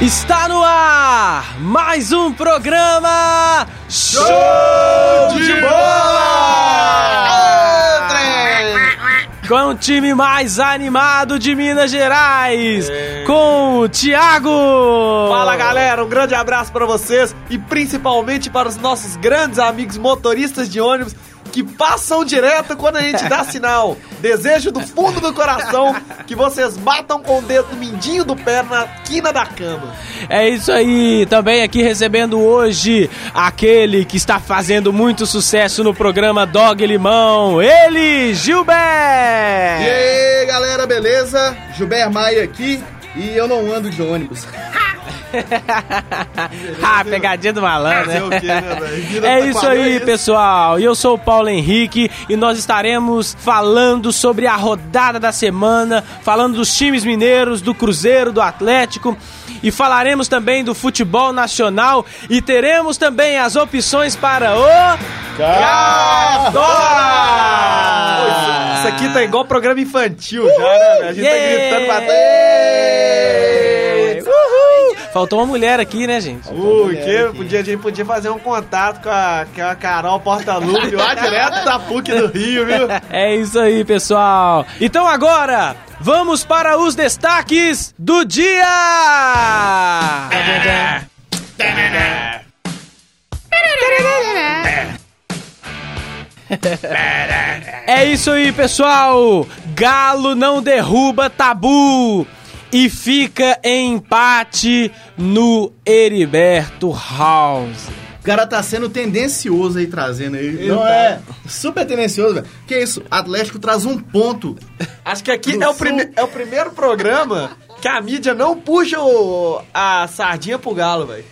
Está no ar mais um programa Show de Bola! Com o time mais animado de Minas Gerais, com o Thiago! Fala galera, um grande abraço para vocês e principalmente para os nossos grandes amigos motoristas de ônibus que passam direto quando a gente dá sinal. Desejo do fundo do coração que vocês batam com o dedo no mindinho do pé na quina da cama. É isso aí. Também aqui recebendo hoje aquele que está fazendo muito sucesso no programa Dog Limão, ele, Gilber! E aí, galera, beleza? Gilber Maia aqui e eu não ando de ônibus. Ah, pegadinha do malandro, né? É isso aí, pessoal. E eu sou o Paulo Henrique e nós estaremos falando sobre a rodada da semana, falando dos times mineiros, do Cruzeiro, do Atlético, e falaremos também do futebol nacional e teremos também as opções para o Cartola! Isso aqui tá igual programa infantil já, né? A gente tá gritando pra Faltou uma mulher aqui, né, gente? A gente podia fazer um contato com a Carol Porta Lúbio, lá direto da PUC do Rio, viu? É isso aí, pessoal. Então agora, vamos para os destaques do dia! É isso aí, pessoal. Galo não derruba tabu e fica em empate no Heriberto Hülse. O cara tá sendo tendencioso aí, trazendo aí. Não é? Super tendencioso, velho. Que isso? Atlético traz um ponto. Acho que aqui é o primeiro programa que a mídia não puxa a sardinha pro Galo, velho.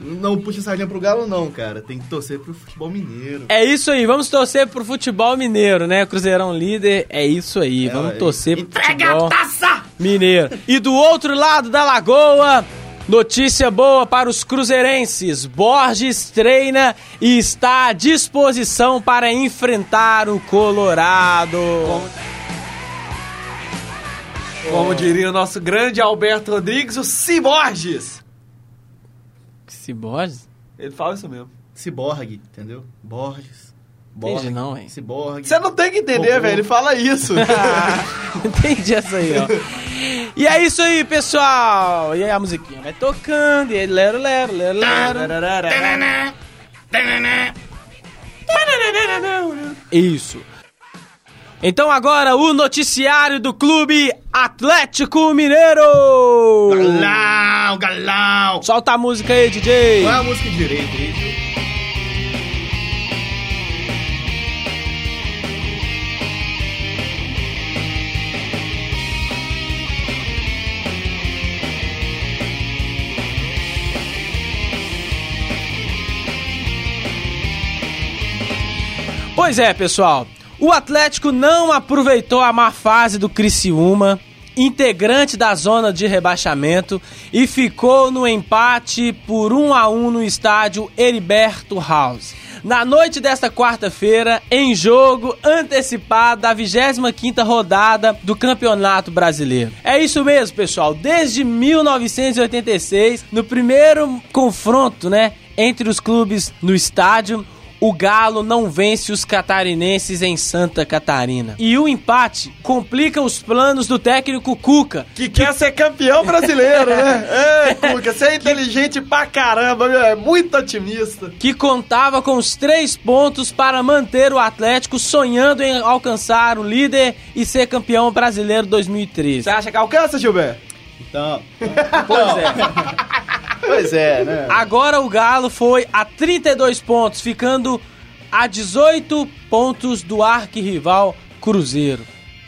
Não puxa sardinha pro Galo não, cara. Tem que torcer pro futebol mineiro. É isso aí, vamos torcer pro futebol mineiro, né? Cruzeirão líder, é isso aí. Vamos torcer pro futebol mineiro. E do outro lado da lagoa, notícia boa para os cruzeirenses. Borges treina e está à disposição para enfrentar o Colorado. Como diria o nosso grande Alberto Rodrigues, o Si Borges. Si Borges? Ele fala isso mesmo. Ciborgue, entendeu? Borges. Entendi não, hein? Ciborgue. Você não tem que entender, velho. Ele fala isso. Entendi essa aí, ó. E é isso aí, pessoal. E aí a musiquinha vai tocando. E aí, lero, lero, lero, lero. Isso. Então agora o noticiário do Clube Atlético Mineiro. Galão, galão. Solta a música aí, DJ. Qual é a música direita aí, DJ? Pois é, pessoal. O Atlético não aproveitou a má fase do Criciúma, integrante da zona de rebaixamento, e ficou no empate por 1-1 no estádio Heriberto Hülse. Na noite desta quarta-feira, em jogo antecipado da 25ª rodada do Campeonato Brasileiro. É isso mesmo, pessoal. Desde 1986, no primeiro confronto, né, entre os clubes no estádio, o Galo não vence os catarinenses em Santa Catarina. E o empate complica os planos do técnico Cuca. Que quer ser campeão brasileiro, né? É, Cuca, você é inteligente pra caramba, é muito otimista. Que contava com os 3 pontos para manter o Atlético sonhando em alcançar o líder e ser campeão brasileiro 2013. Você acha que alcança, Gilberto? Então. Pois é, né? Agora o Galo foi a 32 pontos, ficando a 18 pontos do arquirrival Cruzeiro.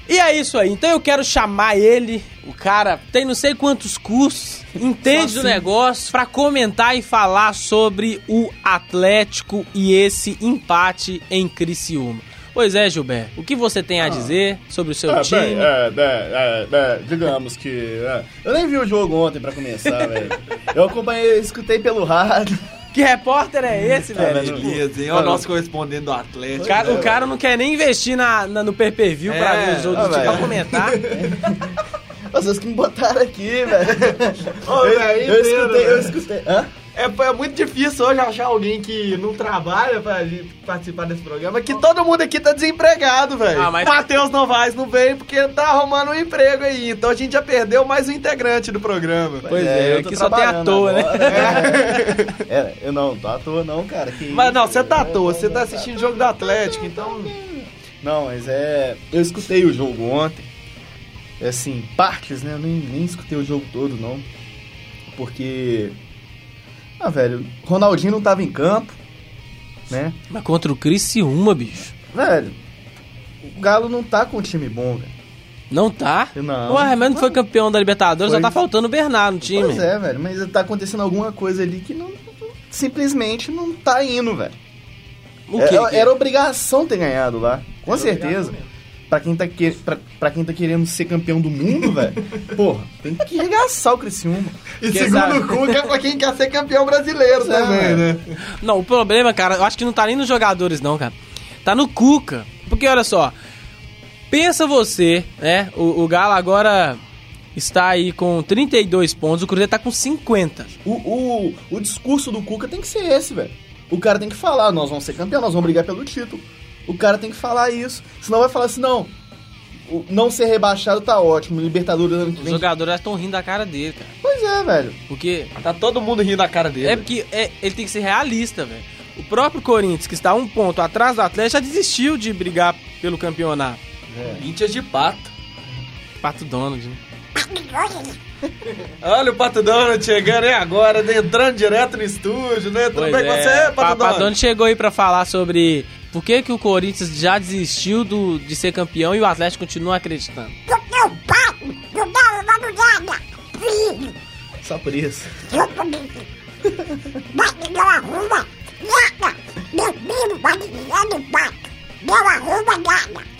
E é isso aí. Então eu quero chamar ele, o cara tem não sei quantos cursos, entende do negócio, pra comentar e falar sobre o Atlético e esse empate em Criciúma. Pois é, Gilberto, o que você tem a dizer sobre o seu time? Bem, digamos que... eu nem vi o jogo ontem pra começar, velho. Eu acompanhei, escutei pelo rádio. Que repórter é esse, velho? Beleza, hein? É o nosso correspondente do Atlético. O cara não quer nem investir no pay-per-view pra ver o jogo, pra comentar. vocês que me botaram aqui, velho. Ô, velho, eu escutei. Hã? É muito difícil hoje achar alguém que não trabalha pra participar desse programa, que todo mundo aqui tá desempregado, velho. Ah, mas... Matheus Novaes não veio porque tá arrumando um emprego aí, então a gente já perdeu mais um integrante do programa. Pois é, eu que só tem à toa, agora, né? Eu não tô à toa não, cara. Que mas isso, não, você tá à toa, você tá assistindo o jogo do Atlético, então... Não, mas é... Eu escutei o jogo ontem, assim, partes, né? Eu nem escutei o jogo todo, não, porque... Ah, velho, Ronaldinho não tava em campo, né? Mas contra o Criciúma, bicho. Velho, o Galo não tá com um time bom, velho. Não tá? Não. O Armando foi campeão da Libertadores, só tá faltando o Bernardo no time. Pois é, velho, mas tá acontecendo alguma coisa ali que simplesmente não tá indo, velho. O quê? Era obrigação ter ganhado lá, com certeza. Pra quem tá querendo ser campeão do mundo, velho, porra, tem que arregaçar o Criciúma. E segundo o Cuca, é pra quem quer ser campeão brasileiro também, né? Não, o problema, cara, eu acho que não tá nem nos jogadores, não, cara. Tá no Cuca. Porque, olha só, pensa você, né, o Galo agora está aí com 32 pontos, o Cruzeiro tá com 50. O discurso do Cuca tem que ser esse, velho. O cara tem que falar, nós vamos ser campeão, nós vamos brigar pelo título. O cara tem que falar isso, senão vai falar assim, não ser rebaixado tá ótimo, Libertadores ano que vem... Os jogadores estão rindo da cara dele, cara. Pois é, velho. Porque... Tá todo mundo rindo da cara dele. É porque ele tem que ser realista, velho. O próprio Corinthians, que está um ponto atrás do Atlético, já desistiu de brigar pelo campeonato. Corinthians de pato. Pato Donald, né? Olha o Pato Donald chegando aí agora, entrando direto no estúdio, né? Tudo bem com você, Pato Donald? Pato Donald chegou aí pra falar sobre por que o Corinthians já desistiu de ser campeão e o Atlético continua acreditando. Porque o Pato do Galo lá no Gaga. Só por isso. Meu filho vai ligando o Pato. Meu arroba Gaga.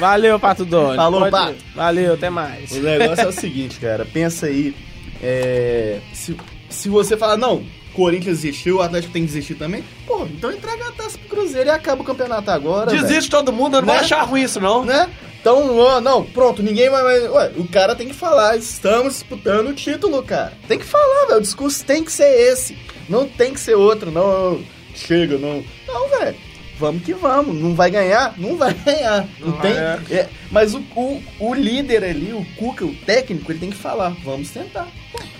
Valeu, Pato Dono. Falou, Pato. Valeu, até mais. O negócio é o seguinte, cara. Pensa aí. Se você falar, não, Corinthians desistiu, o Atlético tem que desistir também. Pô, então entrega a taça pro Cruzeiro e acaba o campeonato agora. Desiste, véio. Todo mundo, eu não vou achar ruim isso, não. Né? Então, não, pronto, ninguém vai... Ué, o cara tem que falar, estamos disputando o título, cara. Tem que falar, velho. O discurso tem que ser esse. Não tem que ser outro, não. Chega, não. Não, velho. Vamos que vamos. Não vai ganhar? Não vai ganhar. Não tem... Mas o líder ali, o Cuca, o técnico, ele tem que falar. Vamos tentar.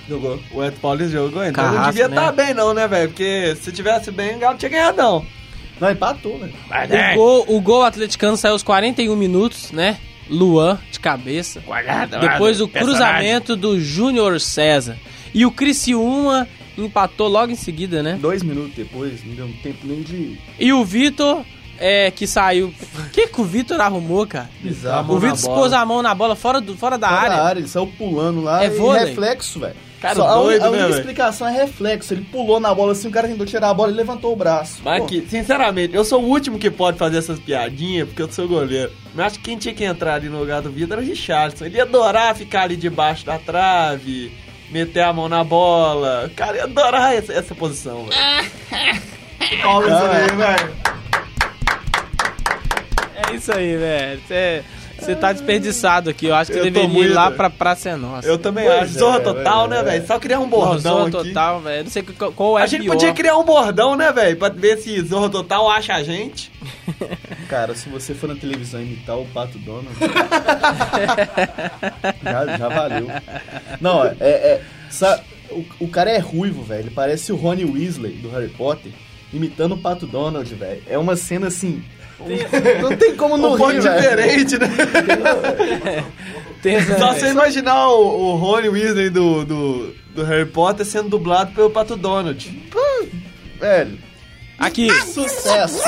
Jogou. O Eto Paulista jogou, então Carraço, não devia estar bem não, né, velho? Porque se tivesse bem, o Galo não tinha ganhado, não. Não, empatou, velho. O gol atleticano saiu aos 41 minutos, né? Luan, de cabeça. Guardado, depois o cruzamento do Júnior César. E o Criciúma... Empatou logo em seguida, né? 2 minutos depois, não deu tempo nem de... E o Vitor, que saiu... O que o Vitor arrumou, cara? Bizarro. O Vitor expôs a mão na bola fora da área. Fora da área, ele saiu pulando lá. É vôlei. Reflexo, velho. A única explicação é reflexo. Ele pulou na bola assim, o cara tentou tirar a bola e levantou o braço. Mas que, sinceramente, eu sou o último que pode fazer essas piadinhas, porque eu sou goleiro. Mas acho que quem tinha que entrar ali no lugar do Vitor era o Richarlison. Ele ia adorar ficar ali debaixo da trave... Meter a mão na bola. Cara, eu adorar essa posição, velho. Olha isso aí, velho. É isso aí, velho. Você tá desperdiçado aqui. Eu acho que eu deveria ir lá pra Praça é Nossa. Eu também acho. Zorra total, né, velho? Só criar um bordão Zorra aqui. Total, velho. Não sei qual é a gente pior. Podia criar um bordão, né, velho? Pra ver se Zorra Total acha a gente. Cara, se você for na televisão imitar o Pato Donald... já valeu. Não, sabe, o cara é ruivo, velho. Ele parece o Rony Weasley, do Harry Potter, imitando o Pato Donald, velho. É uma cena, assim... Não tem como não rir, diferente, né? Tensa, só você imaginar o Rony Weasley do Harry Potter sendo dublado pelo Pato Donald. Velho. Aqui. Sucesso.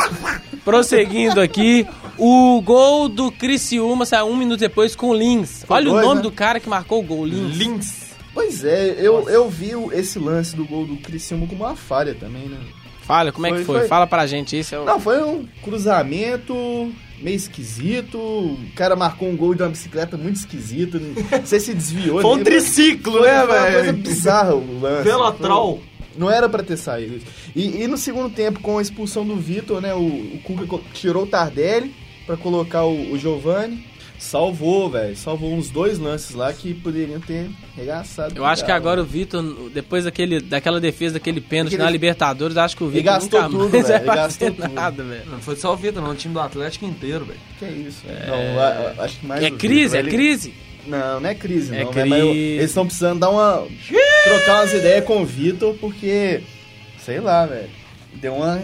Prosseguindo aqui, o gol do Criciúma saiu 1 minuto depois com o Lins. Olha o nome do cara que marcou o gol, Lins. Lins. Pois é, eu vi esse lance do gol do Criciúma com uma falha também, né? Falha, como é que foi? Fala pra gente isso. Não, foi um cruzamento meio esquisito. O cara marcou um gol de uma bicicleta muito esquisita. Não sei se desviou. Foi um triciclo, né, velho? Coisa bizarra o lance. Velotrol. Não era pra ter saído. E no segundo tempo, com a expulsão do Vitor, né, o Cuca tirou o Tardelli pra colocar o Giovani. Salvou, velho. Salvou uns dois lances lá que poderiam ter regaçado. Eu acho que agora o Vitor, depois daquela defesa, daquele pênalti na Libertadores, acho que o Vitor nunca tudo, mais vai fazer nada, velho. Não foi só o Vitor, não. O time do Atlético inteiro, velho. Que isso, velho. Não, acho que mais é crise, Vitor, é crise. Não, não é crise, não. É crise. Mas eles estão precisando dar uma... trocar umas ideias com o Vitor, porque... sei lá, velho. Deu uma...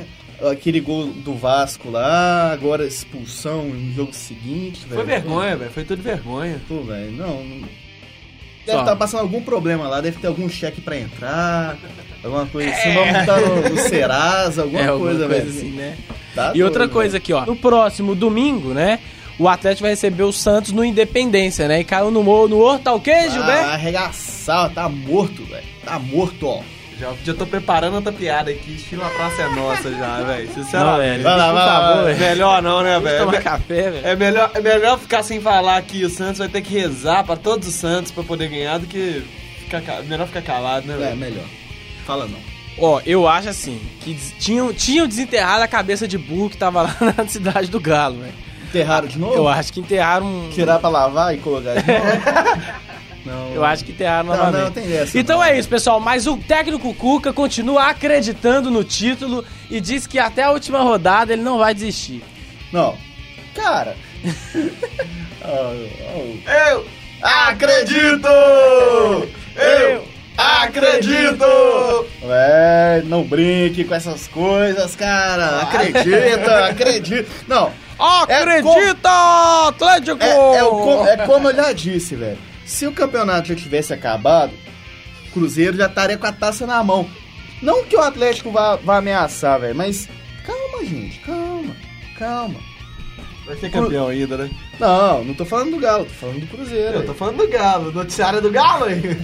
aquele gol do Vasco lá, agora expulsão no jogo seguinte, velho. Foi vergonha, velho. Foi tudo vergonha. Pô, velho, não. Deve estar passando algum problema lá, deve ter algum cheque pra entrar, alguma coisa assim. Vamos botar no Serasa, alguma coisa, velho. Assim, né? Tá e outra coisa aqui, ó. No próximo domingo, né? O Atlético vai receber o Santos no Independência, né? E caiu no horto, tá o quê, Gilberto? Ah, arregaçado, tá morto, velho. Tá morto, ó. Já tô preparando outra piada aqui, estilo A Praça é Nossa já, velho. Sinceramente. Vai lá, vai lá. Melhor não, né, velho? Tomar café, velho. É melhor ficar sem falar que o Santos vai ter que rezar pra todos os Santos pra poder ganhar do que melhor ficar calado, né, velho? É, melhor. Fala não. Ó, eu acho assim, que tinham desenterrado a cabeça de burro que tava lá na cidade do Galo, velho. Enterraram de novo? Eu acho que enterraram... Tirar pra lavar e colocar de novo? Não, eu acho que terá novamente. Não, tem essa, então não. É isso, pessoal. Mas o técnico Cuca continua acreditando no título e diz que até a última rodada ele não vai desistir. Não. Cara. Eu acredito! Eu acredito! Ué, não brinque com essas coisas, cara. Acredita, acredita. Não. Acredita, Atlético! É como eu já disse, velho. Se o campeonato já tivesse acabado, o Cruzeiro já estaria com a taça na mão. Não que o Atlético vá ameaçar, velho, mas calma, gente, calma. Vai ser campeão ainda, né? Não tô falando do Galo, tô falando do Cruzeiro. Eu tô falando do Galo, noticiário do Galo aí.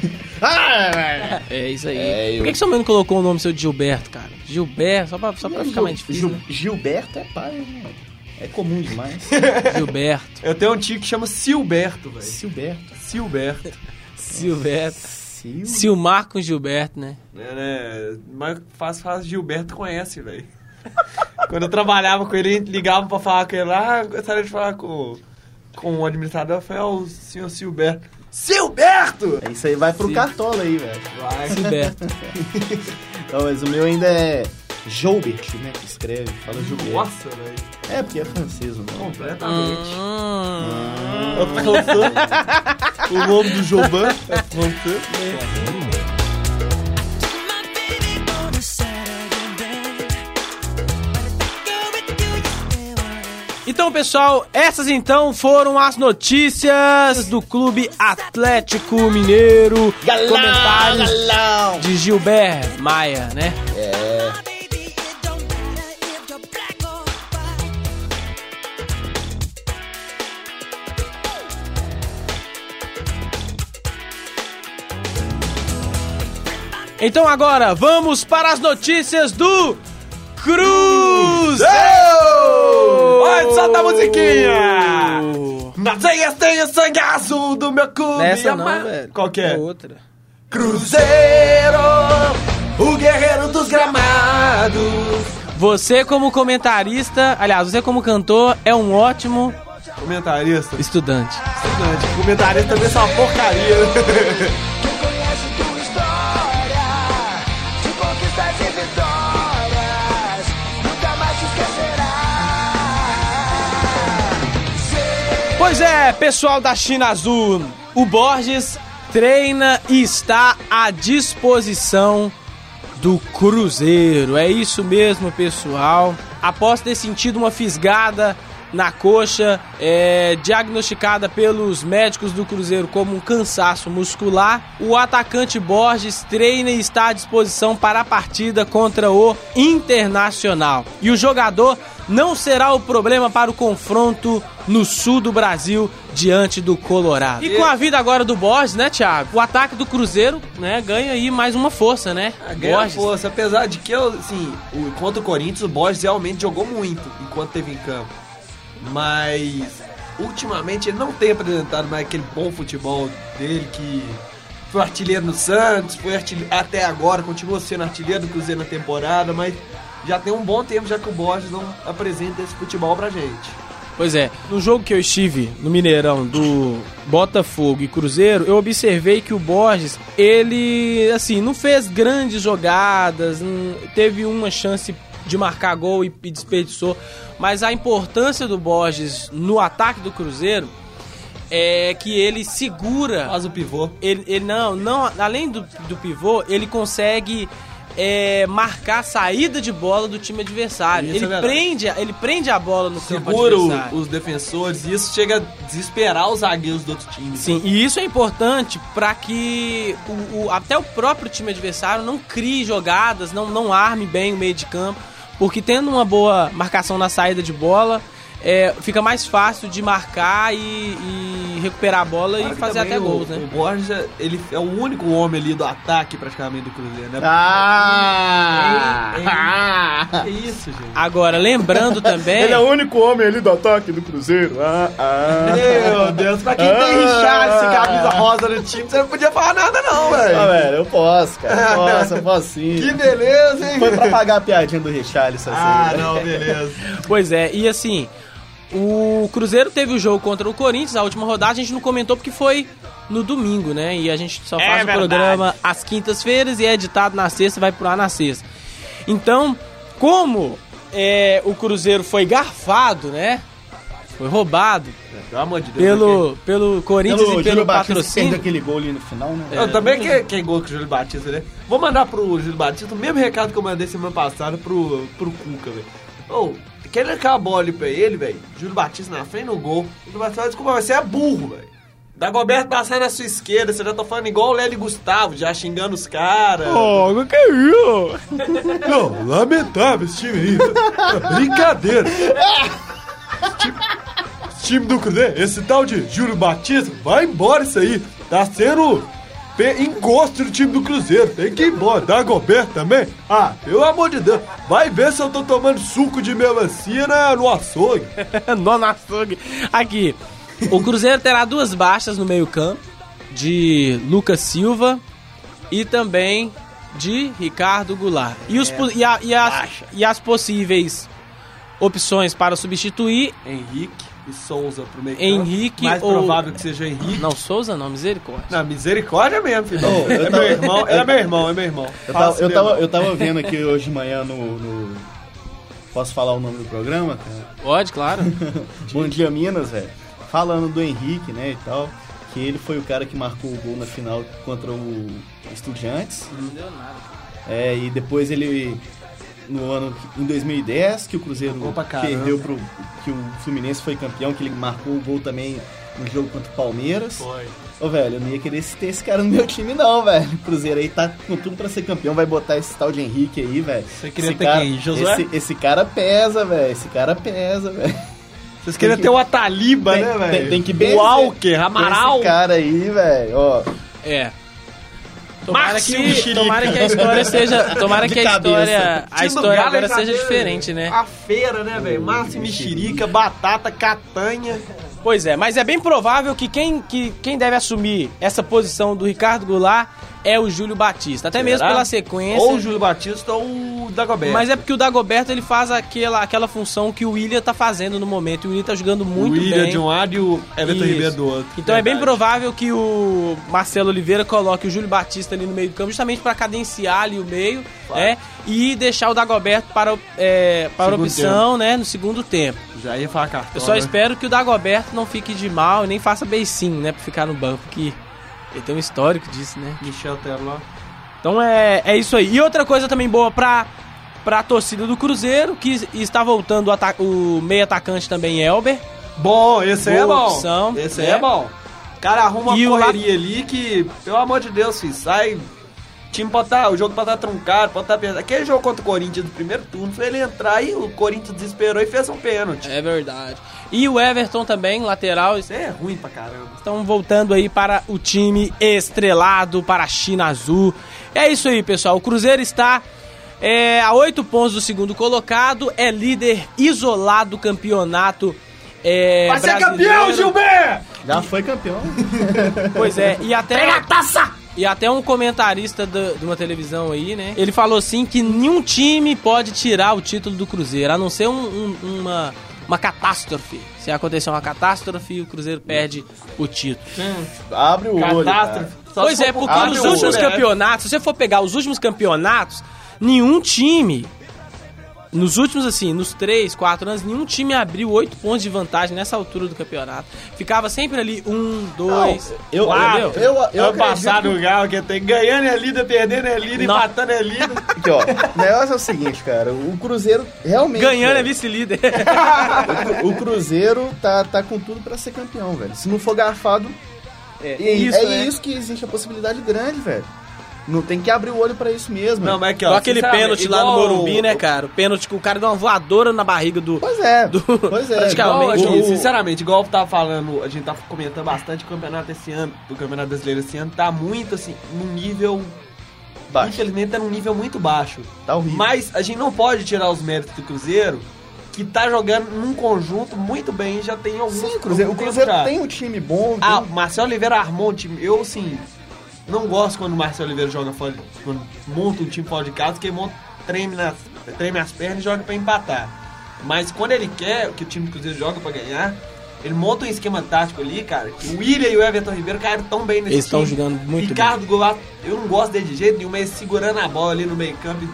É isso aí. Por que o seu menino colocou o nome seu de Gilberto, cara? Gilberto, só pra ficar mais difícil. Né? Gilberto é pai, mano. É comum demais. Gilberto. Eu tenho um tio que chama Silberto, velho. Silberto. Silmar com Gilberto, né? É, né? Mas faz Gilberto conhece, velho. Quando eu trabalhava com ele, ligava pra falar com ele lá, eu gostaria de falar com o administrador, foi o senhor Silberto. Silberto! É isso aí, vai pro Cartola aí, velho. Vai. Silberto. Não, mas o meu ainda é... Joubert, né, que escreve, fala Joubert. Nossa, velho. É, porque é francês, mano. Completamente. O nome do Joubert é francês. Então, pessoal, essas então foram as notícias do Clube Atlético Mineiro. Galão, comentários galão. De Gilberto Maia, né? É... Então agora vamos para as notícias do Cruzeiro! Olha, solta a musiquinha! Nas veias tem o sangue azul do meu clube. Nessa não, velho. Qual que é? É outra. Cruzeiro, o guerreiro dos gramados. Você como comentarista, aliás, você como cantor é um ótimo... comentarista? Estudante. Comentarista também é uma porcaria. Pois é, pessoal da China Azul, o Borges treina e está à disposição do Cruzeiro. É isso mesmo, pessoal. Após ter sentido uma fisgada na coxa, diagnosticada pelos médicos do Cruzeiro como um cansaço muscular, o atacante Borges treina e está à disposição para a partida contra o Internacional. E o jogador não será o problema para o confronto no sul do Brasil, diante do Colorado. E com a vida agora do Borges, né, Thiago? O ataque do Cruzeiro, né, ganha aí mais uma força, né? Ganha Borges. Força, apesar de que, assim, contra o Corinthians, o Borges realmente jogou muito enquanto esteve em campo. Mas, ultimamente, ele não tem apresentado mais aquele bom futebol dele que Foi artilheiro no Santos, foi artilheiro até agora, continua sendo artilheiro do Cruzeiro na temporada, mas já tem um bom tempo já que o Borges não apresenta esse futebol pra gente. Pois é, no jogo que eu estive no Mineirão do Botafogo e Cruzeiro, eu observei que o Borges, ele, assim, não fez grandes jogadas, teve uma chance de marcar gol e desperdiçou, mas a importância do Borges no ataque do Cruzeiro é que ele segura... Faz o pivô. Ele não, além do pivô, ele consegue... marcar a saída de bola do time adversário. Ele prende a bola no campo adversário. Segura os defensores e isso chega a desesperar os zagueiros do outro time. Sim, e isso é importante para que até o próprio time adversário não crie jogadas, não arme bem o meio de campo, porque tendo uma boa marcação na saída de bola, fica mais fácil de marcar e recuperar a bola e fazer até gols, né? O Borges, ele é o único homem ali do ataque praticamente do Cruzeiro, né? É isso, gente. Agora, lembrando também... Ele é o único homem ali do ataque do Cruzeiro. Meu Deus, pra quem tem Richarlison, camisa rosa no time, você não podia falar nada não, velho. Ah, velho, eu posso, cara. Eu posso sim. Que beleza, hein? Foi pra pagar a piadinha do Richarlison. Não, beleza. Pois é, e assim... O Cruzeiro teve o jogo contra o Corinthians, a última rodada, a gente não comentou porque foi no domingo, né? E a gente só faz o programa às quintas-feiras e é editado na sexta, vai pro ar na sexta. Então, como o Cruzeiro foi garfado, né? Foi roubado. Pelo amor de Deus. Pelo Corinthians e pelo Júlio patrocínio. Perdeu aquele gol ali no final, né? Eu também que é gol com o Júlio Baptista, né? Vou mandar pro Júlio Baptista o mesmo recado que eu mandei semana passada pro Cuca, velho. Querendo aquela bola ali pra ele, velho. Júlio Baptista na frente no gol. Júlio Baptista, desculpa, mas você é burro, velho. Dagoberto passar na sua esquerda, você já tá falando igual o Leleu e Gustavo, já xingando os caras. Não que viu? Não, lamentável esse time aí. Brincadeira. Esse time do Cruzeiro, esse tal de Júlio Baptista, vai embora isso aí. Tá sendo encosto do time do Cruzeiro, tem que ir embora. Dagoberto também? Pelo amor de Deus, vai ver se eu tô tomando suco de melancia no açougue. No açougue. Aqui, o Cruzeiro terá duas baixas no meio-campo, de Lucas Silva e também de Ricardo Goulart. E as possíveis opções para substituir... Henrique. E Souza pro meio campo. Henrique mais provável que seja Henrique. Não, Souza não, misericórdia. Não, misericórdia mesmo, filho. É meu irmão. Eu tava vendo aqui hoje de manhã no... Posso falar o nome do programa, cara? Pode, claro. Bom Dia Minas, velho. Falando do Henrique, né, e tal. Que ele foi o cara que marcou o gol na final contra o Estudiantes. Não deu nada. E depois ele... em 2010, que o Cruzeiro perdeu que o Fluminense foi campeão, que ele marcou o gol também no jogo contra o Palmeiras. Foi. Velho, eu não ia querer ter esse cara no meu time não, velho. O Cruzeiro aí tá com tudo pra ser campeão, vai botar esse tal de Henrique aí, velho. Você queria ter quem? Josué? Esse cara pesa, velho. Vocês queriam ter o Ataliba, né, velho? Tem que benzer. Walker, Amaral. Esse cara aí, velho, Tomara que a história agora seja diferente, né? A feira, né, velho? Márcio mexerica, batata, catanha. Pois é, mas é bem provável que quem deve assumir essa posição do Ricardo Goulart é o Júlio Baptista. Até mesmo pela sequência. Ou o Júlio Baptista ou o Dagoberto. Mas é porque o Dagoberto ele faz aquela função que o Willian tá fazendo no momento. O Willian tá jogando muito bem. O Willian de um lado e o Heriberto Hülse do outro. Então é bem provável que o Marcelo Oliveira coloque o Júlio Baptista ali no meio do campo, justamente para cadenciar ali o meio, né? E deixar o Dagoberto para opção, né? No segundo tempo. Já ia falar cartão. Eu só espero que o Dagoberto não fique de mal e nem faça beicinho, né? Pra ficar no banco que... Ele tem um histórico disso, né? Michel Terló. Então é isso aí. E outra coisa também boa pra torcida do Cruzeiro, que está voltando o meio atacante também, Elber. Bom, esse aí é bom. Opção, esse aí é bom. Cara, arruma uma correria ali que, pelo amor de Deus, filho, sai... O jogo pode estar truncado, pode estar pesado. Aquele jogo contra o Corinthians do primeiro turno, foi ele entrar e o Corinthians desesperou e fez um pênalti. É verdade. E o Everton também, lateral. Isso é ruim pra caramba. Estão voltando aí para o time estrelado, para a China Azul. É isso aí, pessoal. O Cruzeiro está a 8 pontos do segundo colocado, é líder isolado do campeonato vai brasileiro. Ser campeão, Gilber! Já foi campeão. Pois é, e até... Pega a taça! E até um comentarista de uma televisão aí, né? Ele falou assim que nenhum time pode tirar o título do Cruzeiro, a não ser uma catástrofe. Se acontecer uma catástrofe, o Cruzeiro perde o título. Abre o olho, cara. Pois é, porque nos últimos campeonatos, se você for pegar os últimos campeonatos, nenhum time... Nos últimos, assim, nos 3, 4 anos, nenhum time abriu 8 pontos de vantagem nessa altura do campeonato. Ficava sempre ali 1, 2, 4. Eu passado o Galo, que tem ganhando é líder, perdendo é líder, empatando é líder. Aqui, ó, o negócio é o seguinte, cara, o Cruzeiro realmente... Ganhando é vice-líder. O Cruzeiro tá com tudo pra ser campeão, velho. Se não for garfado, isso que existe a possibilidade grande, velho. Não tem que abrir o olho pra isso mesmo. Não, mas é que, ó, só aquele pênalti lá no Morumbi, né, cara? O pênalti que o cara deu uma voadora na barriga do... Pois é, pois é. Praticamente. Igual, sinceramente, igual eu tava falando, a gente tava comentando bastante o campeonato esse ano, do Campeonato Brasileiro esse ano, tá muito, assim, num nível... baixo. Infelizmente, tá num nível muito baixo. Tá horrível. Mas a gente não pode tirar os méritos do Cruzeiro, que tá jogando num conjunto muito bem, já tem alguns... Sim, o Cruzeiro tem um time bom. Ah, o Marcelo Oliveira armou um time... Eu, assim... Não gosto quando o Marcelo Oliveira joga fora, quando monta um time fora de casa, que ele monta, treme as pernas e joga pra empatar. Mas quando ele quer que o time do Cruzeiro joga pra ganhar, ele monta um esquema tático ali, cara, que o Willian e o Everton Ribeiro caíram tão bem nesse Eles time. Eles estão jogando muito Ricardo bem. Ricardo Goulart, eu não gosto dele de jeito nenhum, mas segurando a bola ali no meio campo.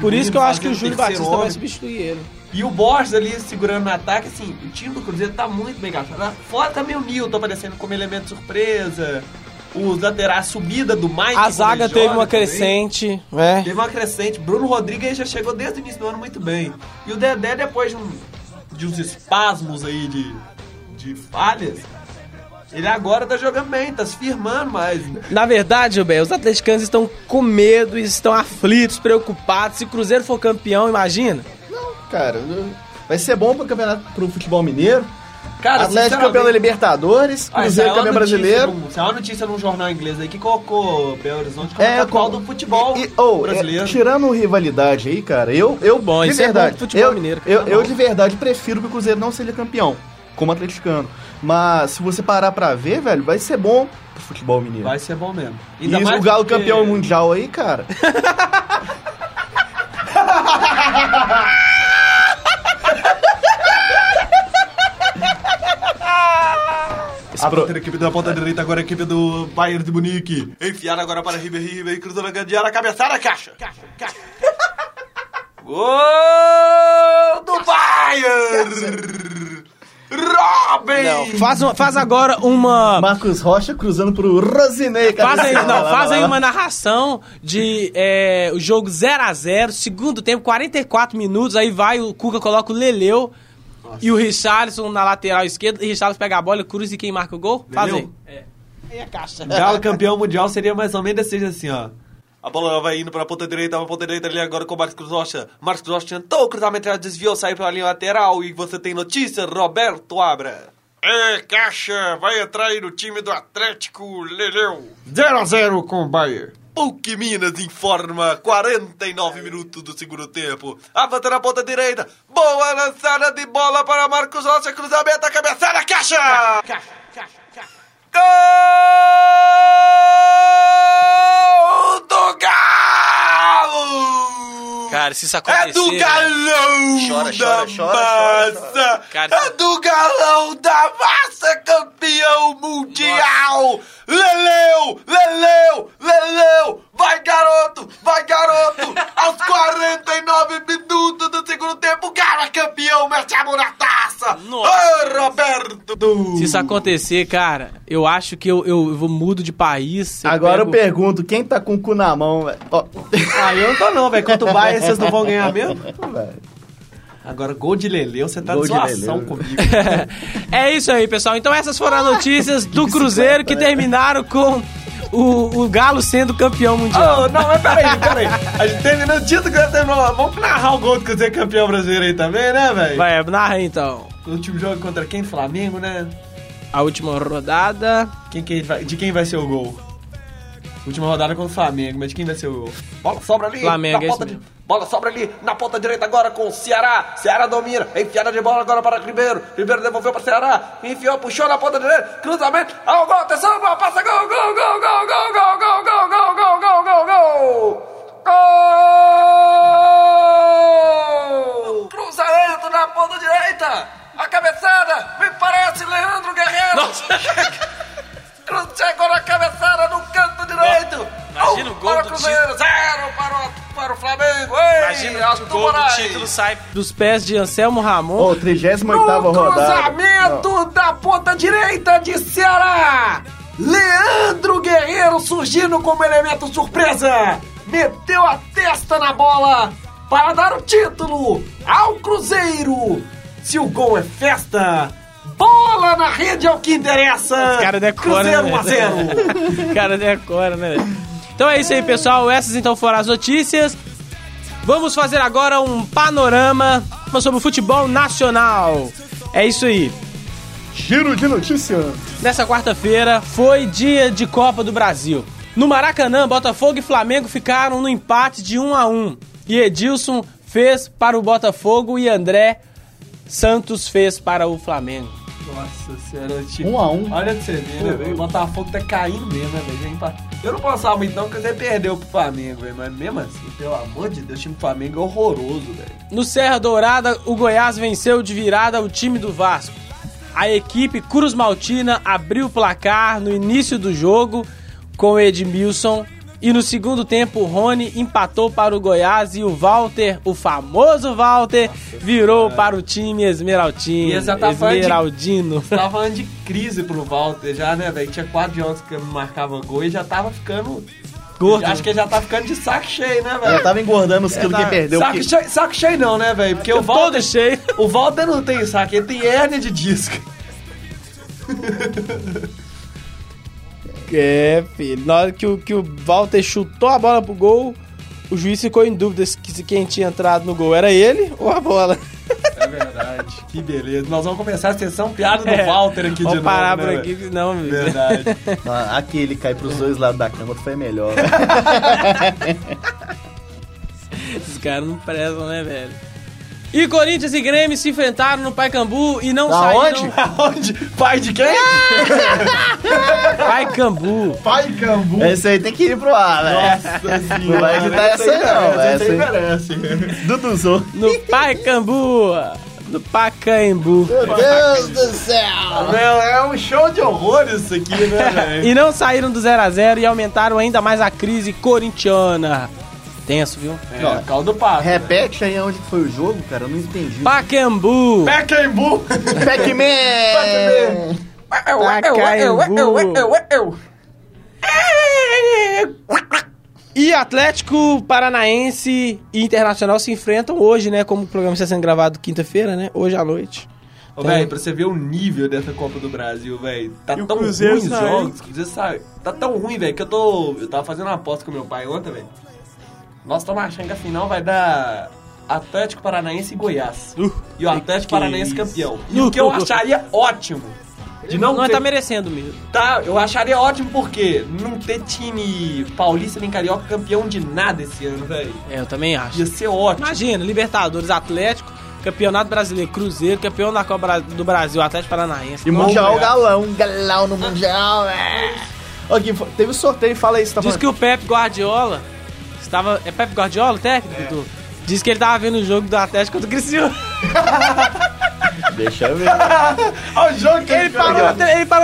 Por isso que eu acho que o Júlio Baptista vai substituir ele. E o Borges ali segurando no ataque, assim, o time do Cruzeiro tá muito bem gastado. Fora também o Nilton aparecendo como elemento surpresa. Os laterais, a subida do Mike. A zaga teve uma crescente. É. Teve uma crescente. Bruno Rodrigues já chegou desde o início do ano muito bem. E o Dedé, depois de uns espasmos aí de falhas, ele agora tá jogando bem, tá se firmando mais. Na verdade, Gilberto, os atleticanos estão com medo, estão aflitos, preocupados. Se o Cruzeiro for campeão, imagina. Não, cara. Vai ser bom pro campeonato, pro futebol mineiro. Cara, Atlético campeão da Libertadores, Cruzeiro campeão brasileiro. Saiu uma notícia num jornal inglês aí que colocou Belo Horizonte como capital do futebol brasileiro. Tirando rivalidade aí, cara, eu de verdade prefiro que o Cruzeiro não seja campeão, como atleticano. Mas se você parar pra ver, velho, vai ser bom pro futebol mineiro. Vai ser bom mesmo. Ainda e mais o Galo campeão mundial aí, cara. A equipe da ponta direita, agora a equipe do Bayern de Munique. Enfiada agora para Ribery, cruzando a grande área, cabeçada, caixa. Gol do Bayern! Robin! Faz agora uma... Marcos Rocha cruzando pro Rosinei. Fazem uma narração de o jogo 0x0, segundo tempo, 44 minutos, aí vai o Cuca, coloca o Leleu. Nossa. E o Richarlison na lateral esquerda, e o Richarlison pega a bola, cruza e quem marca o gol? Fazer. É a caixa. Galo campeão mundial seria mais ou menos assim, ó. A bola vai indo pra ponta direita ali agora com o Marcos Rocha. Marcos Rocha tentou o cruzamento, desviou, saiu pela linha lateral e você tem notícia, Roberto Abra. É, caixa, vai entrar aí no time do Atlético Leleu. 0x0 com o Bayern. PUC Minas informa, 49 minutos do segundo tempo. Avança na ponta direita. Boa lançada de bola para Marcos Rocha. Cruzamento, a cabeçada, caixa! Caixa. Gol do Galo! Cara, se isso acontecer... É do Galão chora, da Massa! Cara, é do Galão da Massa, campeão mundial! Nossa. Leleu! Vai, garoto! Aos 49 minutos do segundo tempo, o cara campeão, mete a mão na taça! Ô, Roberto! Se isso acontecer, cara, eu acho que eu vou mudo de país. Agora eu pergunto, quem tá com o cu na mão, velho? Oh. Eu não tô não, velho. Quanto vai, vocês não vão ganhar mesmo? Velho. Agora, gol de Leleu, você tá de zoação comigo. É isso aí, pessoal. Então essas foram as notícias do Cruzeiro que terminaram com o Galo sendo campeão mundial. Mas peraí. A gente terminou o título que nós terminamos. Vamos narrar o gol do Cruzeiro campeão brasileiro aí também, né, velho? Vai, narra aí, então. O último jogo contra quem? Flamengo, né? A última rodada. De quem vai ser o gol? Última rodada contra o Flamengo, mas quem vai ser o... Bola sobra ali, Flamengo, na ponta de... Bola sobra ali, na ponta direita agora com o Ceará. Ceará domina, enfiada de bola agora para Ribeiro. Ribeiro devolveu para Ceará, enfiou, puxou na ponta direita, cruzamento, ao gol, atenção, bola, passa, gol, gol, gol, gol, gol, gol, gol, gol, gol, gol, gol, gol, gol, gol! Cruzamento na ponta direita, a cabeçada, me parece Leandro Guerreiro. Nossa. Chegou na cabeçada no canto direito. Imagina o gol para o Cruzeiro, 0 para o Flamengo. Ei, imagina o gol do título sai dos pés de Anselmo Ramon. Oh, 38ª rodada. Cruzamento da ponta direita de Ceará. Leandro Guerreiro surgindo como elemento surpresa. Meteu a testa na bola para dar o título ao Cruzeiro. Se o gol é festa... Bola na rede é o que interessa! Os caras decoram, né? 1-0. Os caras decoram, né? Então é isso aí, pessoal. Essas então foram as notícias. Vamos fazer agora um panorama sobre o futebol nacional. É isso aí. Giro de notícias. Nessa quarta-feira foi dia de Copa do Brasil. No Maracanã, Botafogo e Flamengo ficaram no empate de 1-1. E Edilson fez para o Botafogo e André Santos fez para o Flamengo. Nossa Senhora, tipo... 1-1. Olha pra você ver, né, velho? O Botafogo tá caindo mesmo, né, velho? Eu não posso falar muito não, porque você perdeu pro Flamengo, velho. Mas mesmo assim, pelo amor de Deus, o time do Flamengo é horroroso, velho. No Serra Dourada, o Goiás venceu de virada o time do Vasco. A equipe Cruz Maltina abriu o placar no início do jogo com o Edmilson. E no segundo tempo, o Rony empatou para o Goiás e o Walter, o famoso Walter, virou para o time esmeraldino. Você tava falando de crise pro Walter já, né, velho? Tinha 4 jogos que não marcava gol e já tava ficando... gordo. Acho que ele já tá ficando de saco cheio, né, velho? Já tava engordando os quilos que perdeu. Saco cheio não, né, velho? Porque o Walter... todo cheio. O Walter não tem saco, ele tem hérnia de disco. É, filho, na hora que o Walter chutou a bola pro gol, o juiz ficou em dúvida se quem tinha entrado no gol era ele ou a bola. É verdade, que beleza. Nós vamos começar a sessão piada do Walter aqui de novo. Vamos parar por aqui, não, meu. Verdade. Aquele cai pros dois lados da cama foi melhor. Esses caras não prezam, né, velho? E Corinthians e Grêmio se enfrentaram no Pacaembu e não saíram... Aonde? Pai de quem? Pacaembu. Esse aí tem que ir pro ar, velho. Nossa senhora. Não vai evitar essa aí, não. Essa aí merece. Duduzou. No Pacaembu. Meu Deus do céu. Meu, é um show de horror isso aqui, né, velho? E não saíram do 0-0 e aumentaram ainda mais a crise corintiana. Tenso, viu? É, caldo pato. Repete aí onde foi o jogo, cara, eu não entendi. Pacaembu! Pac-Man! E Atlético Paranaense e Internacional se enfrentam hoje, né? Como o programa está sendo gravado quinta-feira, né? Hoje à noite. Ô, velho, pra você ver o nível dessa Copa do Brasil, velho. Tá tão ruim os jogos, você sabe. Tá tão ruim, velho, que eu tava fazendo uma aposta com meu pai ontem, velho. Nós estamos achando que a final vai dar Atlético Paranaense e Goiás. E o Atlético Paranaense campeão. E o que eu acharia ótimo. De não ter... tá merecendo mesmo. Tá, eu acharia ótimo porque não ter time paulista nem carioca campeão de nada esse ano, velho. É, eu também acho. Ia ser ótimo. Imagina, Libertadores, Atlético, Campeonato Brasileiro, Cruzeiro, campeão da Copa do Brasil, Atlético Paranaense. E Mundial, galão no Mundial, velho. Teve um sorteio, fala isso, tá bom? Diz que o Pepe Guardiola... É Pepe Guardiola o técnico? É. Diz que ele tava vendo o jogo do Atlético contra o Criciúma. Deixa eu ver. Olha o jogo que ele parou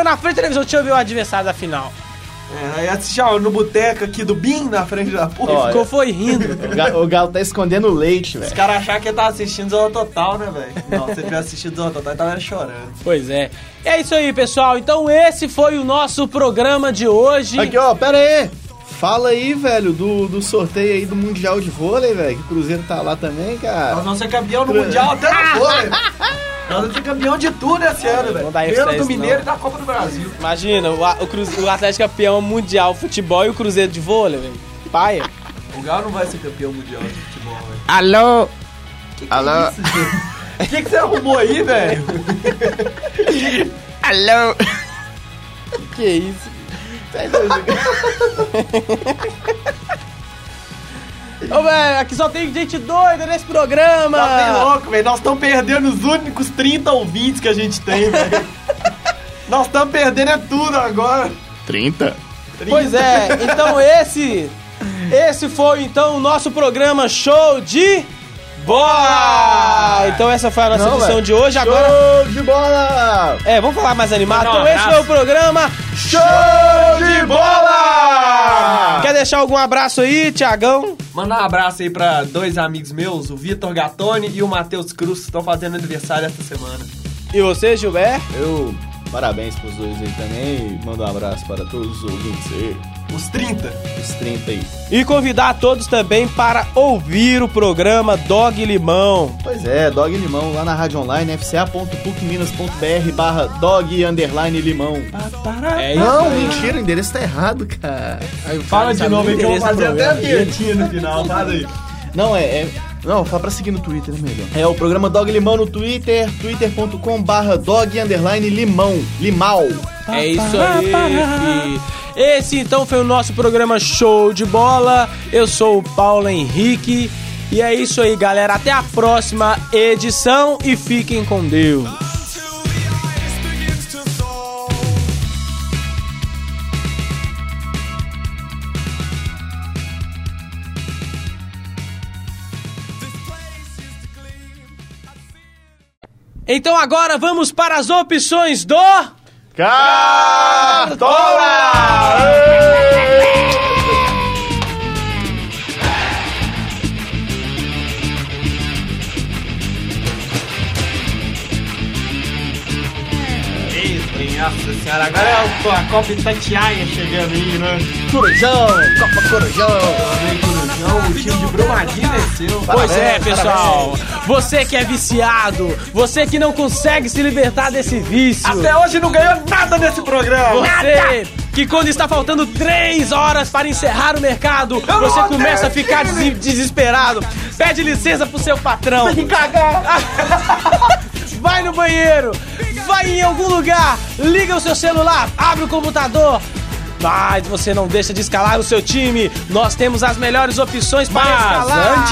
na frente da televisão. Deixa eu ver o adversário da final. Aí assistiu no boteco aqui do Bim na frente da porra. Ele foi rindo. O Galo tá escondendo o leite, velho. Os caras acharam que ele tava assistindo Zorra Total, né, velho? Não, se ele tivesse assistido Zorra Total, ele tava chorando. Pois é. É isso aí, pessoal. Então esse foi o nosso programa de hoje. Aqui, ó, pera aí. Fala aí, velho, do sorteio aí do Mundial de Vôlei, velho, que o Cruzeiro tá lá também, cara. Nós vamos ser campeão do Mundial até no vôlei. Nós vamos ser campeão de tudo esse ano, velho. Primeiro do Mineiro e da Copa do Brasil. Imagina, o Atlético campeão mundial de futebol e o Cruzeiro de vôlei, velho. Paia. O Galo não vai ser campeão mundial de futebol, velho. Alô? Alô? O que você arrumou aí, velho? Alô? Que é isso? Ô, velho, aqui só tem gente doida nesse programa. Só tem louco, velho. Nós estamos perdendo os únicos 30 ouvintes que a gente tem, velho. Nós estamos perdendo é tudo agora. 30? 30? Pois é, então esse foi então o nosso programa Show de Bola! Então essa foi a nossa edição de hoje. Agora... Show de bola! É, vamos falar mais animado. Então esse foi o programa Show de Bola! Quer deixar algum abraço aí, Tiagão? Mandar um abraço aí pra dois amigos meus, o Vitor Gattoni e o Matheus Cruz, que estão fazendo aniversário essa semana. E você, Gilberto? Eu... Parabéns pros dois aí também. Manda um abraço para todos os ouvintes aí. Os 30. Os 30 aí. E convidar todos também para ouvir o programa Dog Limão. Pois é, Dog Limão lá na rádio online, fca.pucminas.br/dog_limão. É isso. Não, mentira, o endereço tá errado, cara. Aí, fala de novo aí que eu vou fazer até a quietinha no final, fala aí. Não, Não, fala pra seguir no Twitter, é melhor. É o programa Dog Limão no Twitter, twitter.com/dog_limão. Limal. É isso aí. Esse então foi o nosso programa Show de Bola. Eu sou o Paulo Henrique. E é isso aí, galera. Até a próxima edição e fiquem com Deus. Então agora vamos para as opções do... Cartola! Eita, nossa senhora, agora é a Copa Itatiaia chegando aí, né? Corujão, Copa Corujão! O time de Brumadinho venceu. Pois é, pessoal. Você que é viciado, você que não consegue se libertar desse vício. Até hoje não ganhou nada nesse programa. Você que quando está faltando 3 horas para encerrar o mercado, você começa a ficar desesperado. Pede licença pro seu patrão. Tem que cagar. Vai no banheiro, vai em algum lugar, liga o seu celular, abre o computador. Mas você não deixa de escalar o seu time. Nós temos as melhores opções para escalar.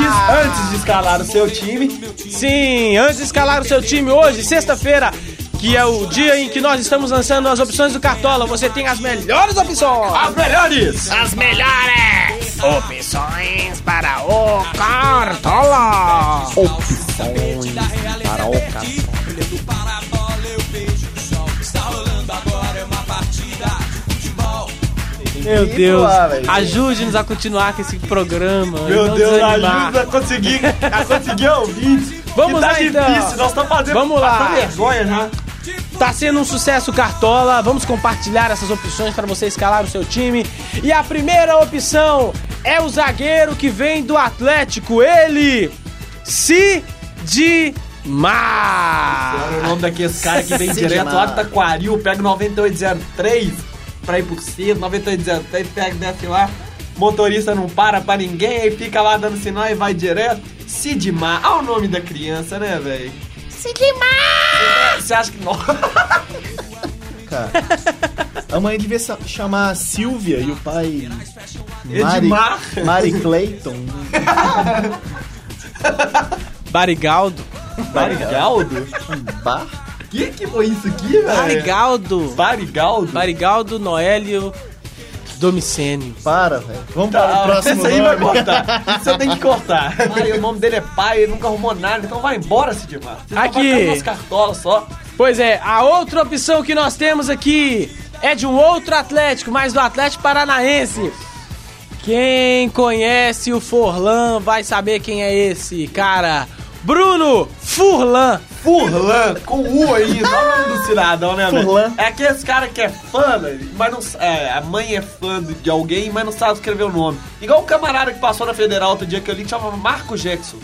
Antes de escalar o seu time... Sim, antes de escalar o seu time hoje, sexta-feira, que é o dia em que nós estamos lançando as opções do Cartola, você tem as melhores opções. As melhores! As melhores! Opções para o Cartola! Opções para o Cartola. Meu Deus, ajude-nos a continuar com esse programa. Meu Deus, ajude-nos a conseguir ouvir. Vamos lá, então. Difícil, nós estamos fazendo vergonha já. Tá sendo um sucesso, Cartola. Vamos compartilhar essas opções para você escalar o seu time. E a primeira opção é o zagueiro que vem do Atlético. Ele, Sidimar. Olha o nome daqueles caras que vem direto lá do Taquaril, pega 9803. Pra ir por cima, 9803, pega, desce lá, motorista não para pra ninguém, fica lá dando sinal e vai direto. Sidimar, olha o nome da criança, né, velho? Sidimar! Você acha que não? Cara, a mãe devia chamar a Silvia e o pai... Edmar? Mari Clayton. Barigaldo. Barigaldo? Bar? Que foi isso aqui, velho? Barigaldo? Barigaldo, Noélio, Domicênio. Para, velho. Vamos para o próximo. Isso aí vai cortar. Isso eu tenho que cortar. O nome dele é pai, ele nunca arrumou nada. Então vai embora, Sidimar. Aqui. Só cartola só. Pois é, a outra opção que nós temos aqui é de um outro Atlético, mas do Atlético Paranaense. Quem conhece o Forlan vai saber quem é esse, cara. Bruno Furlan. Furlan, com U aí, não é o nome do cidadão, né, velho? É aqueles caras que é fã, mas não... É, a mãe é fã de alguém, mas não sabe escrever o nome. Igual o camarada que passou na Federal outro dia que eu li, que chamava Marco Jackson.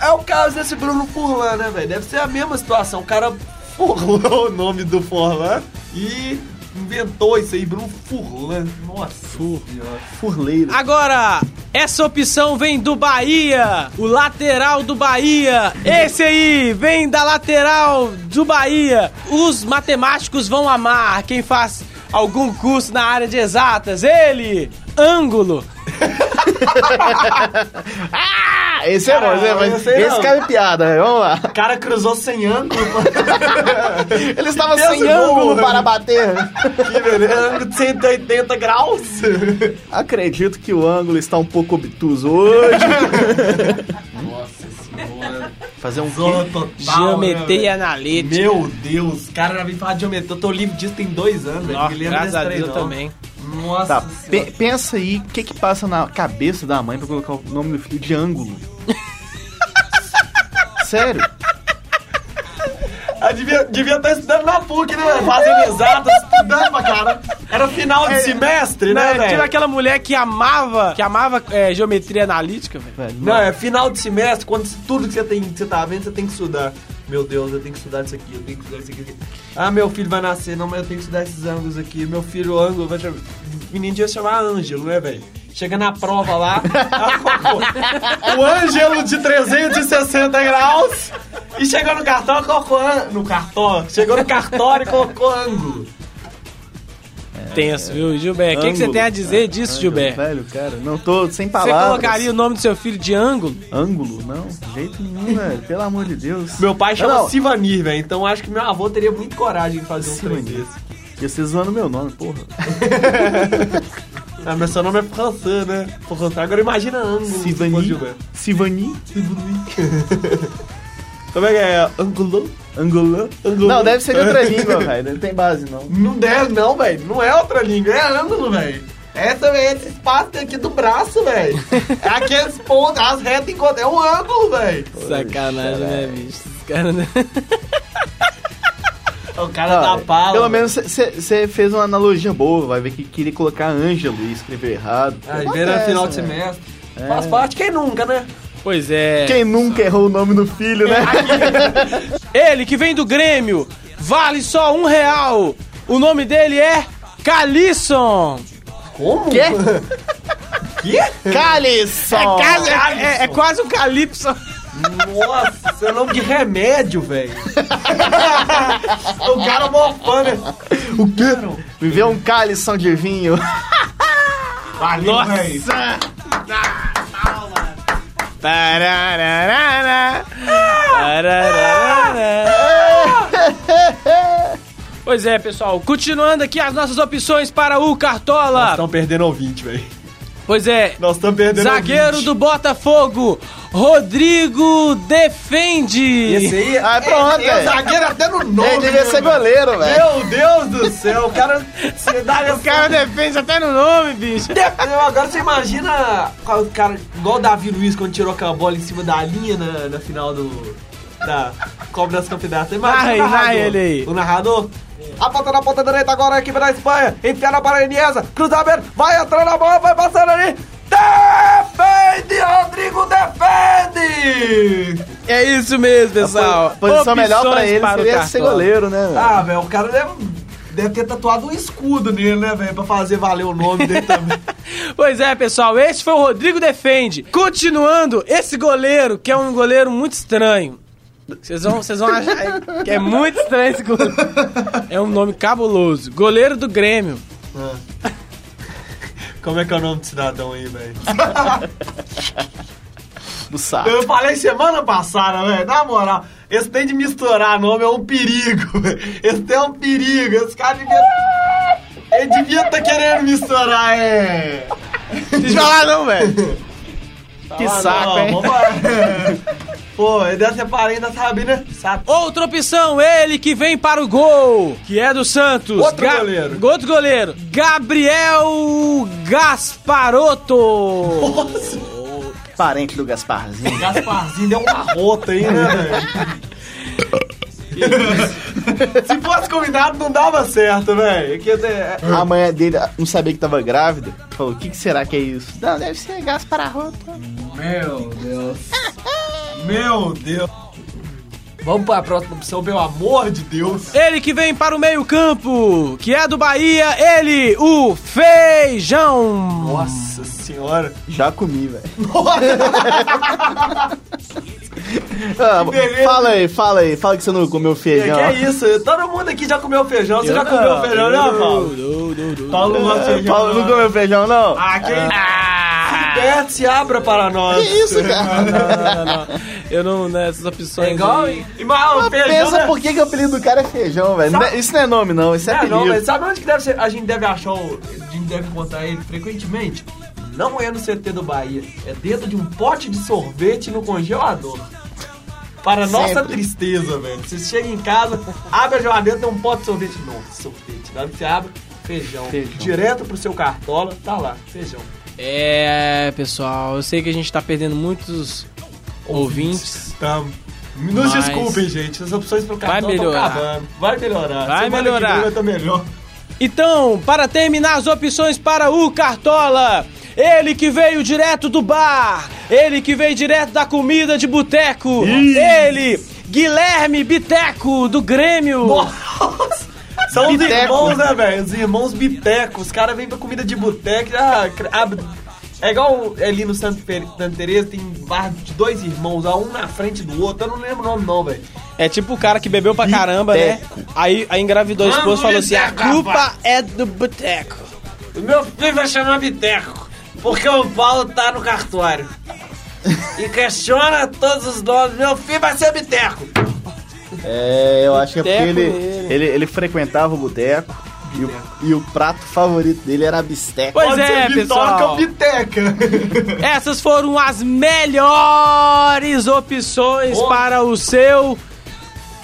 É o caso desse Bruno Furlan, né, velho? Deve ser a mesma situação. O cara furlou o nome do Forlan e... inventou isso aí, Bruno Furlan. Nossa senhora. Furleiro. Agora, essa opção vem do Bahia, o lateral do Bahia. Esse aí vem da lateral do Bahia. Os matemáticos vão amar quem faz algum curso na área de exatas. Ele, Ângulo. Ah, esse cara, é bom, esse cara é piada, vamos lá. O cara cruzou sem ângulo. Ele estava sem ângulo para bater. Que beleza, de 180 graus. Acredito que o ângulo está um pouco obtuso hoje. Nossa senhora. Fazer um total, geometria analítica. Meu Deus, o cara já vem falar de geometria. Eu tô livre disso tem 2 anos. Nossa, graças a Deus também. Nossa, tá, pensa aí o que passa na cabeça da mãe pra colocar o nome do filho de Ângulo. Sério? Eu devia estar estudando na PUC, né? Fazendo exatas, estudando pra cara. Era final de semestre, né, velho? Tinha aquela mulher que amava geometria analítica, velho. Não, é final de semestre, quando tudo que você tá vendo, você tem que estudar. Meu Deus, eu tenho que estudar isso aqui, eu tenho que estudar isso aqui. Ah, meu filho vai nascer, não, mas eu tenho que estudar esses ângulos aqui. Meu filho, o ângulo, vai chamar... O menino ia chamar Ângelo, né, velho? Chega na prova lá, o Ângelo de 360 graus, e chegou no cartório e colocou chegou no cartório e colocou ângulo. Tenso, viu, Gilber? O que você tem a dizer disso, Gilber? Velho, cara, não tô sem palavras. Você colocaria o nome do seu filho de Ângulo? Ângulo? Não, de jeito nenhum, velho. Pelo amor de Deus. Meu pai chama Sivanir, velho. Então acho que meu avô teria muita coragem de fazer um trem desse. E vocês zoando meu nome, porra. Ah, mas seu nome é François, né? François. Agora imagina Ângulo. Sivanir? Como é que é? Angolô? Não, deve ser de outra língua, velho. Não tem base, não. Não deve, não, velho. Não é outra língua, é ângulo, velho. Essa, velho, esse espaço aqui do braço, velho. É aqueles pontos, as retas encontram. É um ângulo, velho. Sacanagem, né, bicho? Esse cara não... O cara da pala. Pelo menos você fez uma analogia boa, vai ver que queria colocar Ângelo e escrever errado. Ah, era final de semestre. É. Faz parte, quem nunca, né? Pois é. Quem nunca errou o nome do filho, né? Ele que vem do Grêmio, vale só R$1. O nome dele é Calisson. Como? Quê? Quê? Calisson. É quase um Calypso. Nossa, isso é nome de remédio, velho. O cara morfando. O quê? Viveu um Calisson de vinho. Valeu, nossa. Véio. Pois é, pessoal. Continuando aqui as nossas opções para o Cartola. Nós estamos perdendo ouvinte, velho. Pois é. Nós estamos perdendo zagueiro ouvinte. Do Botafogo, Rodrigo defende. Esse aí, pronto, velho. Zagueiro até no nome. Ele devia ser goleiro, velho. Meu Deus do céu, o cara... O cara defende até no nome, bicho. Agora você imagina o cara igual o Davi Luiz quando tirou a bola em cima da linha na final da Copa das Campeonatas. Imagina o narrador. Aponta na ponta direita agora, equipe da Espanha. Enfia na paraniesa, cruzamento, vai entrando a bola, vai passando ali. Defende, Rodrigo, defende! É isso mesmo, pessoal. Posição melhor pra ele seria ser goleiro, né? Ah, velho, o cara deve ter tatuado um escudo nele, né, velho? Pra fazer valer o nome dele também. Pois é, pessoal, esse foi o Rodrigo defende. Continuando, esse goleiro, que é um goleiro muito estranho. Vocês vão achar que é muito estranho esse goleiro. É um nome cabuloso. Goleiro do Grêmio. É. Como é que é o nome do cidadão aí, velho? Do saco. Eu falei semana passada, velho. Na moral, esse tem de misturar nome é um perigo, velho. Esse tem um perigo. Esse cara devia tá querendo misturar, é. Deixa eu falar não, velho. Que saco, hein? Pô, eu dessa parada da Sabina, sabe? Outra opção, ele que vem para o gol, que é do Santos. Outro goleiro. Gabriel Gasparotto. Nossa. Parente do Gasparzinho. Gasparzinho deu uma rota aí, né, velho? Se fosse convidado, não dava certo, velho. A mãe dele não sabia que tava grávida. Falou, o que será que é isso? Não, deve ser Gasparotto. Meu Deus. Meu Deus. Vamos para a próxima opção, pelo amor de Deus. Ele que vem para o meio-campo, que é do Bahia, ele, o Feijão. Nossa senhora. Já comi, velho. Ah, fala que você não comeu feijão. É, que é isso, todo mundo aqui já comeu feijão. Você já comeu feijão, não, Paulo? Não. Paulo não comeu feijão, não? Ah, que se abra para nós. Que isso, cara? Não. Eu não, né, essas opções... É igual, aí. Mas pensa, né? Por que o apelido do cara é feijão, velho? Isso não é nome, não. Isso é apelido. Não, mas sabe onde que deve ser? A gente deve achar, a gente deve encontrar ele frequentemente? Não é no CT do Bahia. É dentro de um pote de sorvete no congelador. Para nossa tristeza, velho. Você chega em casa, abre a geladeira, tem um pote de sorvete. Nossa, sorvete. Na hora que você abre, feijão. Direto pro seu cartola, tá lá, feijão. É, pessoal, eu sei que a gente tá perdendo muitos ouvintes. Tá. Nos desculpem, gente. As opções pro cartão estão acabando. Vai melhorar. Vai tá melhor. Então, para terminar as opções para o Cartola, ele que veio direto do bar, ele que veio direto da comida de boteco, ele, Guilherme Biteco, do Grêmio. Nossa! São os irmãos, né, velho? Os irmãos Biteco. Os caras vêm pra comida de boteco. É igual ali no Santa Teresa, tem bar de dois irmãos, um na frente do outro. Eu não lembro o nome, não, velho. É tipo o cara que bebeu pra caramba, Biteco, né? Aí engravidou a esposa e falou assim: a culpa é do boteco. O meu filho vai chamar Biteco, porque o Paulo tá no cartório. E questiona todos os nomes. Meu filho vai ser Biteco. É, eu acho que é porque ele frequentava o boteco e o prato favorito dele era a bisteca. Pois é, pessoal. Biteca. Essas foram as melhores opções para o seu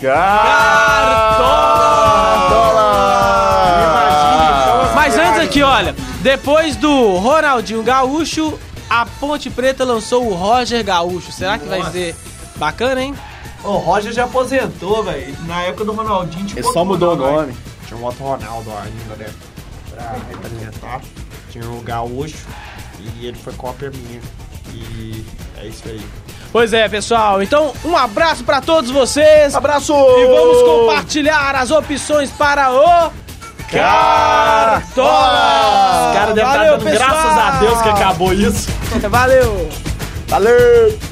Cartola. Mas antes aqui, olha, depois do Ronaldinho Gaúcho, a Ponte Preta lançou o Roger Gaúcho. Será que vai ser bacana, hein? O Roger já aposentou, velho. Na época do Ronaldinho tinha um outro Ronaldo. Ele só mudou o nome. Tinha um outro Ronaldo ainda, né? Pra representar. Tinha o Gaúcho. E ele foi cópia minha. E é isso aí. Pois é, pessoal. Então, um abraço pra todos vocês. Abraço! E vamos compartilhar as opções para o... Cartola! Os caras devem estar dando graças a Deus que acabou isso. Valeu!